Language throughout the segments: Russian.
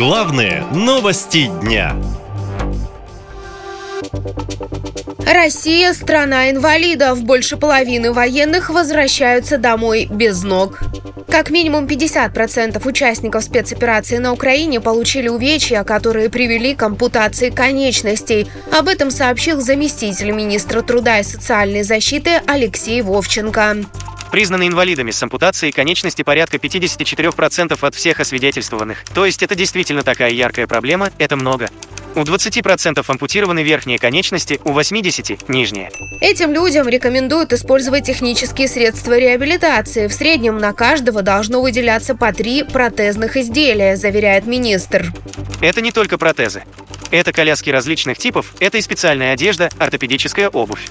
Главные новости дня. Россия – страна инвалидов. Больше половины военных возвращаются домой без ног. Как минимум 50% участников спецоперации на Украине получили увечья, которые привели к ампутации конечностей. Об этом сообщил заместитель министра труда и социальной защиты Алексей Вовченко. Признаны инвалидами с ампутацией конечности порядка 54% от всех освидетельствованных. То есть это действительно такая яркая проблема, это много. У 20% ампутированы верхние конечности, у 80% – нижние. Этим людям рекомендуют использовать технические средства реабилитации. В среднем на каждого должно выделяться по 3 протезных изделия, заверяет министр. Это не только протезы. Это коляски различных типов, это и специальная одежда, ортопедическая обувь.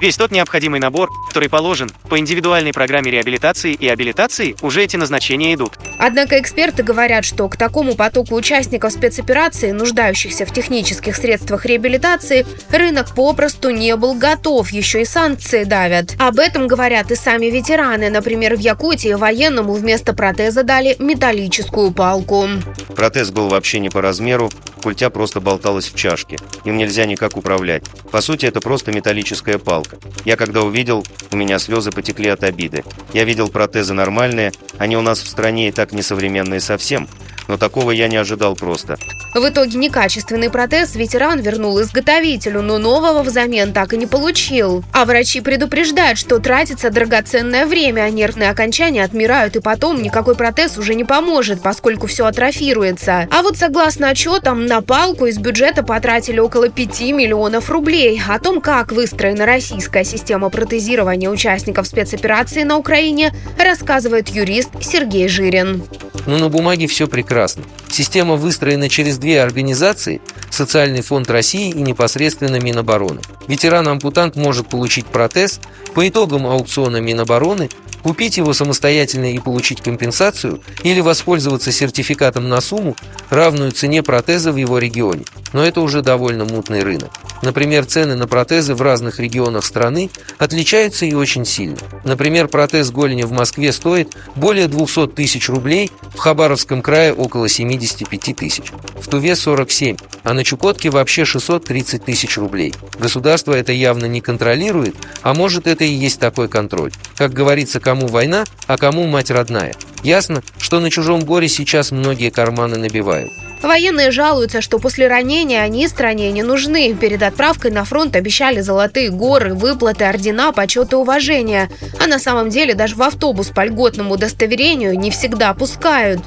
Весь тот необходимый набор, который положен по индивидуальной программе реабилитации и абилитации, уже эти назначения идут. Однако эксперты говорят, что к такому потоку участников спецоперации, нуждающихся в технических средствах реабилитации, рынок попросту не был готов, еще и санкции давят. Об этом говорят и сами ветераны. Например, в Якутии военному вместо протеза дали металлическую палку. Протез был вообще не по размеру, культя просто болталась в чашке. Им нельзя никак управлять. По сути, это просто металлическая палка. Я когда увидел, у меня слезы потекли от обиды. Я видел протезы нормальные, они у нас в стране и так несовременные совсем, но такого я не ожидал просто. В итоге некачественный протез ветеран вернул изготовителю, но нового взамен так и не получил. А врачи предупреждают, что тратится драгоценное время, а нервные окончания отмирают, и потом никакой протез уже не поможет, поскольку все атрофируется. А вот согласно отчетам, на палку из бюджета потратили около 5 миллионов рублей. О том, как выстроена российская система протезирования участников спецоперации на Украине, рассказывает юрист Сергей Жирин. Но на бумаге все прекрасно. Система выстроена через 2 организации – Социальный фонд России и непосредственно Минобороны. Ветеран-ампутант может получить протез, по итогам аукциона Минобороны купить его самостоятельно и получить компенсацию или воспользоваться сертификатом на сумму, равную цене протеза в его регионе. Но это уже довольно мутный рынок. Например, цены на протезы в разных регионах страны отличаются и очень сильно. Например, протез голени в Москве стоит более 200 тысяч рублей, в Хабаровском крае около 75 тысяч, в Туве 47, а на Чукотке вообще 630 тысяч рублей. Государство это явно не контролирует, а может это и есть такой контроль. Как говорится, кому война, а кому мать родная. Ясно, что на чужом горе сейчас многие карманы набивают. Военные жалуются, что после ранения они стране не нужны. Перед отправкой на фронт обещали золотые горы, выплаты, ордена, почет и уважение. А на самом деле даже в автобус по льготному удостоверению не всегда пускают.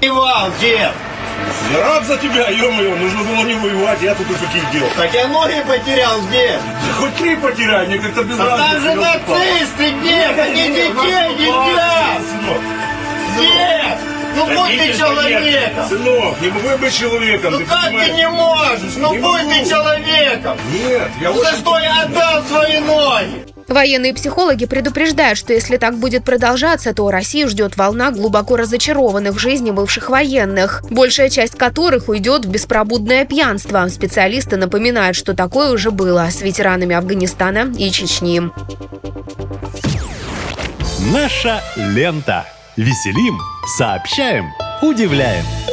Воевал, дед! Я рад за тебя, ё-моё, нужно было не воевать, я тут уж каких дел. Так я ноги потерял, дед! Да хоть 3 потеряй, мне как-то без разницы. Там же нацисты, дед, они детей не едят! Дед! Ну будь ты человеком! Сынок, не могу быть человеком! Ну как ты не можешь? Ну будь ты человеком! Нет, я уже... За что я отдал свои ноги? Военные психологи предупреждают, что если так будет продолжаться, то Россию ждет волна глубоко разочарованных в жизни бывших военных, большая часть которых уйдет в беспробудное пьянство. Специалисты напоминают, что такое уже было с ветеранами Афганистана и Чечни. Наша лента. Веселим, сообщаем, удивляем.